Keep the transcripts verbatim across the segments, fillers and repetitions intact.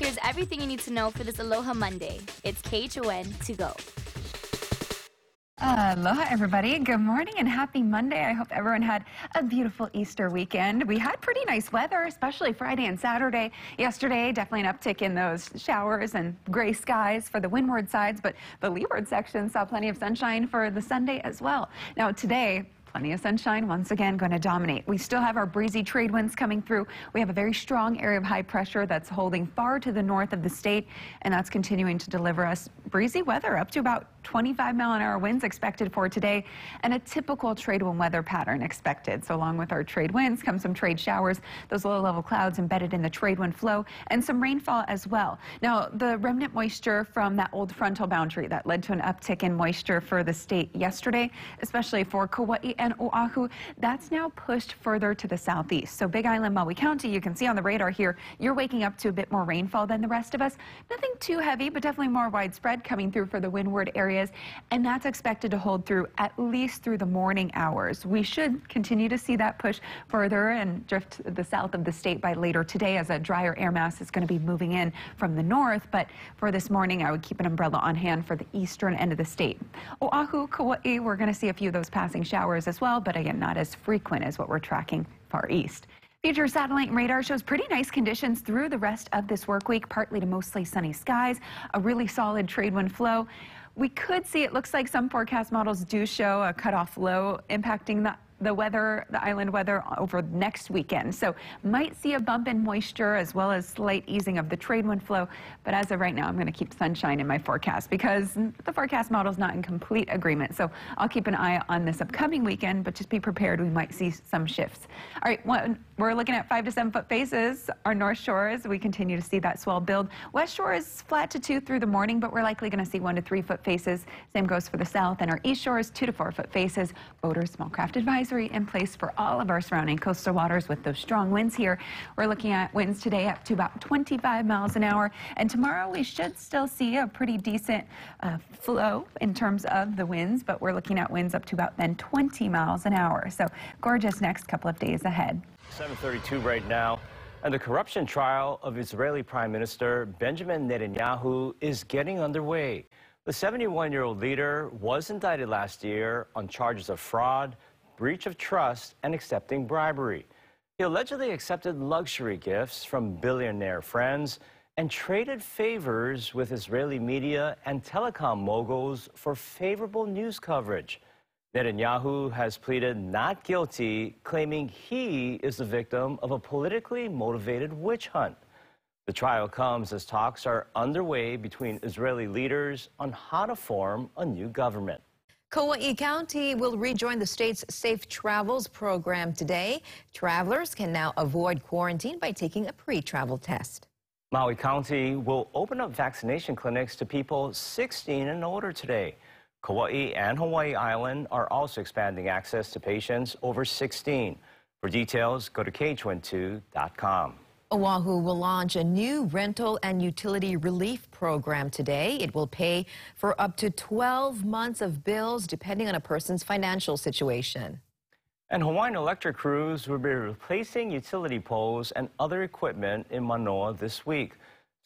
Here's everything you need to know for this Aloha Monday. It's K H O N to go. Aloha, everybody. Good morning and happy Monday. I hope everyone had a beautiful Easter weekend. We had pretty nice weather, especially Friday and Saturday. Yesterday, definitely an uptick in those showers and gray skies for the windward sides, but the leeward section saw plenty of sunshine for the Sunday as well. Now, today, plenty of sunshine, once again, going to dominate. We still have our breezy trade winds coming through. We have a very strong area of high pressure that's holding far to the north of the state, and that's continuing to deliver us breezy weather up to about twenty-five mile an hour winds expected for today, and a typical trade wind weather pattern expected. So along with our trade winds come some trade showers, those low-level clouds embedded in the trade wind flow, and some rainfall as well. Now, the remnant moisture from that old frontal boundary that led to an uptick in moisture for the state yesterday, especially for Kauai and Oahu, that's now pushed further to the southeast. So Big Island, Maui County, you can see on the radar here, you're waking up to a bit more rainfall than the rest of us. Nothing too heavy, but definitely more widespread coming through for the windward areas, and that's expected to hold through at least through the morning hours. We should continue to see that push further and drift to the south of the state by later today as a drier air mass is going to be moving in from the north, but for this morning, I would keep an umbrella on hand for the eastern end of the state. Oahu, Kauai, we're going to see a few of those passing showers as well, but again, not as frequent as what we're tracking far east. Future satellite and radar shows pretty nice conditions through the rest of this work week, partly to mostly sunny skies, a really solid trade wind flow. We could see, it looks like some forecast models do show a cutoff low impacting the the weather, the island weather over next weekend. So might see a bump in moisture as well as slight easing of the trade wind flow. But as of right now, I'm going to keep sunshine in my forecast because the forecast model is not in complete agreement. So I'll keep an eye on this upcoming weekend, but just be prepared. We might see some shifts. All right, well, we're looking at five to seven foot faces. Our north shores, we continue to see that swell build. West shore is flat to two through the morning, but we're likely going to see one to three foot faces. Same goes for the south, and our east shores, two to four foot faces. Boaters, small craft advice in place for all of our surrounding coastal waters with those strong winds here. We're looking at winds today up to about twenty-five miles an hour, and tomorrow we should still see a pretty decent uh, flow in terms of the winds, but we're looking at winds up to about then twenty miles an hour. So gorgeous next couple of days ahead. seven thirty-two right now, and the corruption trial of Israeli Prime Minister Benjamin Netanyahu is getting underway. The seventy-one-year-old leader was indicted last year on charges of fraud, breach of trust, and accepting bribery. He allegedly accepted luxury gifts from billionaire friends and traded favors with Israeli media and telecom moguls for favorable news coverage. Netanyahu has pleaded not guilty, claiming he is the victim of a politically motivated witch hunt. The trial comes as talks are underway between Israeli leaders on how to form a new government. Kauai County will rejoin the state's Safe Travels program today. Travelers can now avoid quarantine by taking a pre-travel test. Maui County will open up vaccination clinics to people sixteen and older today. Kauai and Hawaii Island are also expanding access to patients over sixteen. For details, go to K H O N two dot com. Oahu will launch a new rental and utility relief program today. It will pay for up to twelve months of bills, depending on a person's financial situation. And Hawaiian Electric crews will be replacing utility poles and other equipment in Manoa this week.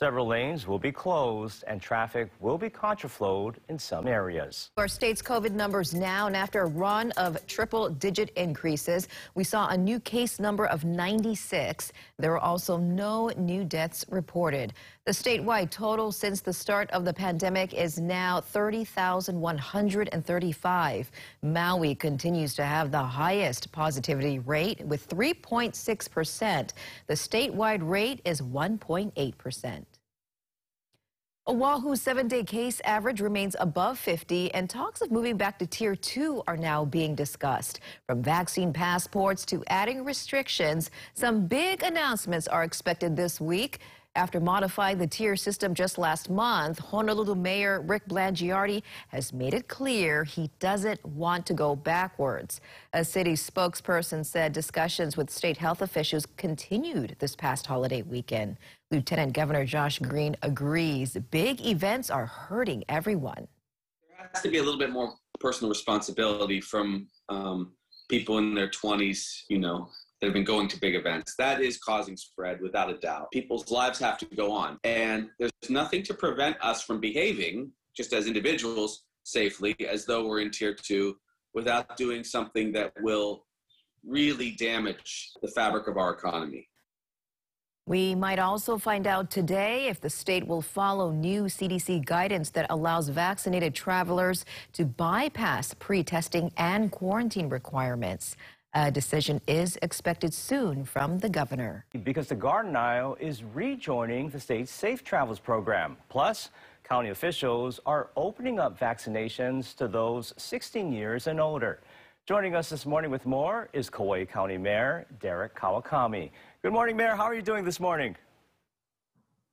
Several lanes will be closed and traffic will be contraflowed in some areas. Our state's COVID numbers now, and after a run of triple-digit increases, we saw a new case number of ninety-six. There were also no new deaths reported. The statewide total since the start of the pandemic is now thirty thousand one hundred thirty-five. Maui continues to have the highest positivity rate with three point six percent. The statewide rate is one point eight percent. Oahu's seven-day case average remains above fifty, and talks of moving back to Tier two are now being discussed. From vaccine passports to adding restrictions, some big announcements are expected this week. After modifying the tier system just last month, Honolulu Mayor Rick Blangiardi has made it clear he doesn't want to go backwards. A city spokesperson said discussions with state health officials continued this past holiday weekend. Lieutenant Governor Josh Green agrees big events are hurting everyone. There has to be a little bit more personal responsibility from um, people in their twenties, you know, that have been going to big events. That is causing spread without a doubt. People's lives have to go on. And there's nothing to prevent us from behaving just as individuals safely as though we're in tier two without doing something that will really damage the fabric of our economy. We might also find out today if the state will follow new C D C guidance that allows vaccinated travelers to bypass pre-testing and quarantine requirements. A decision is expected soon from the governor. Because the Garden Isle is rejoining the state's Safe Travels program. Plus, county officials are opening up vaccinations to those sixteen years and older. Joining us this morning with more is Kauai County Mayor Derek Kawakami. Good morning, Mayor. How are you doing this morning?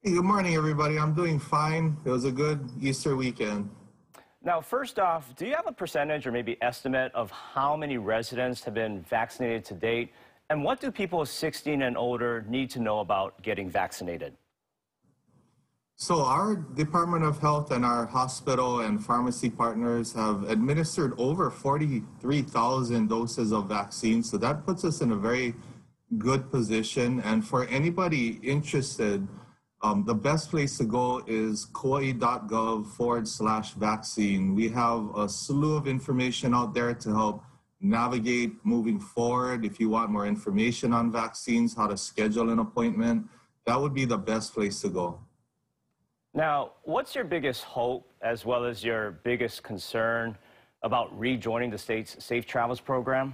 Hey, good morning, everybody. I'm doing fine. It was a good Easter weekend. Now, first off, do you have a percentage or maybe estimate of how many residents have been vaccinated to date? And what do people sixteen and older need to know about getting vaccinated? So our Department of Health and our hospital and pharmacy partners have administered over forty-three thousand doses of vaccines. So that puts us in a very good position, and for anybody interested, um, the best place to go is kauai dot gov forward slash vaccine. We have a slew of information out there to help navigate moving forward. If you want more information on vaccines, how to schedule an appointment, that would be the best place to go. Now, what's your biggest hope as well as your biggest concern about rejoining the state's Safe Travels program?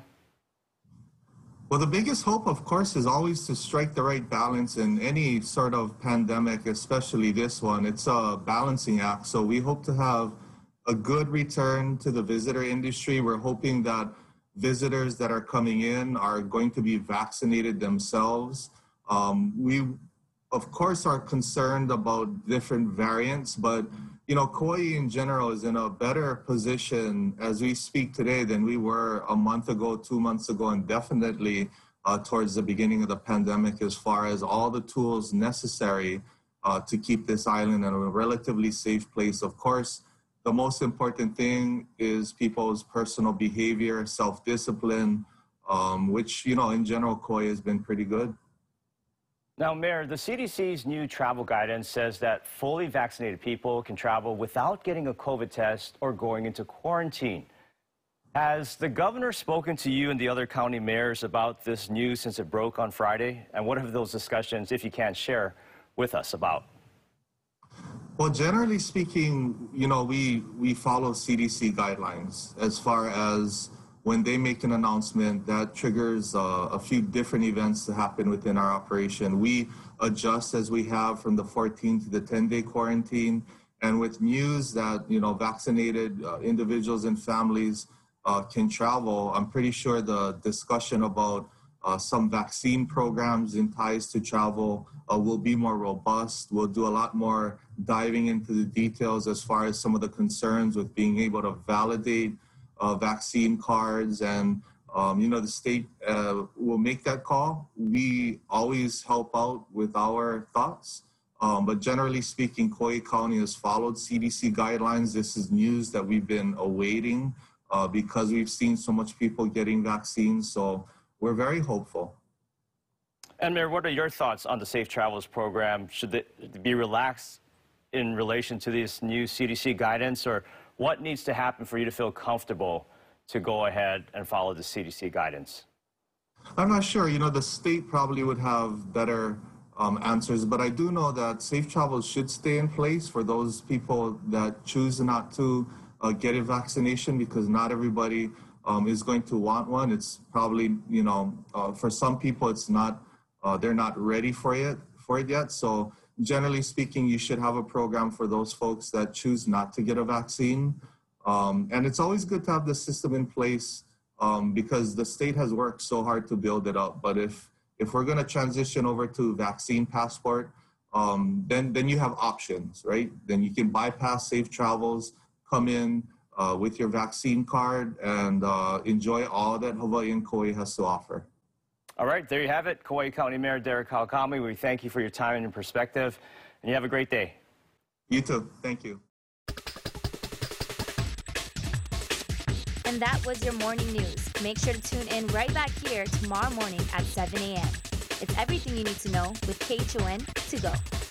Well, the biggest hope, of course, is always to strike the right balance in any sort of pandemic, especially this one. It's a balancing act, so we hope to have a good return to the visitor industry. We're hoping that visitors that are coming in are going to be vaccinated themselves. Um, we, of course, are concerned about different variants, but, you know, Kauai in general is in a better position as we speak today than we were a month ago, two months ago, and definitely uh, towards the beginning of the pandemic, as far as all the tools necessary uh, to keep this island in a relatively safe place. Of course, the most important thing is people's personal behavior, self-discipline, um, which, you know, in general, Kauai has been pretty good. Now, Mayor, the C D C's new travel guidance says that fully vaccinated people can travel without getting a COVID test or going into quarantine. Has the governor spoken to you and the other county mayors about this news since it broke on Friday? And what have those discussions, if you can share with us, about? Well, generally speaking, you know, we, we follow C D C guidelines as far as when they make an announcement, that triggers uh, a few different events to happen within our operation. We adjust as we have from the fourteen to the ten-day quarantine. And with news that, you know, vaccinated uh, individuals and families uh, can travel, I'm pretty sure the discussion about uh, some vaccine programs and ties to travel uh, will be more robust. We'll do a lot more diving into the details as far as some of the concerns with being able to validate Uh, vaccine cards, and um, you know, the state uh, will make that call. We always help out with our thoughts, um, but generally speaking, Kauai County has followed C D C guidelines. This is news that we've been awaiting uh, because we've seen so much people getting vaccines, so we're very hopeful. And Mayor, what are your thoughts on the Safe Travels program? Should it be relaxed in relation to this new C D C guidance, or what needs to happen for you to feel comfortable to go ahead and follow the C D C guidance? I'm not sure. You know, the state probably would have better um, answers, but I do know that Safe Travels should stay in place for those people that choose not to uh, get a vaccination, because not everybody um, is going to want one. It's probably, you know, uh, for some people, it's not, uh, they're not ready for it, for it yet. So generally speaking, you should have a program for those folks that choose not to get a vaccine. Um, and it's always good to have the system in place um, because the state has worked so hard to build it up. But if, if we're going to transition over to vaccine passport, um, then, then you have options, right? Then you can bypass Safe Travels, come in uh, with your vaccine card, and uh, enjoy all that Hawaiian Kauai has to offer. All right, there you have it. Kauai County Mayor Derek Kawakami, we thank you for your time and your perspective, and you have a great day. You too. Thank you. And that was your morning news. Make sure to tune in right back here tomorrow morning at seven a.m. It's everything you need to know with K H O N to go.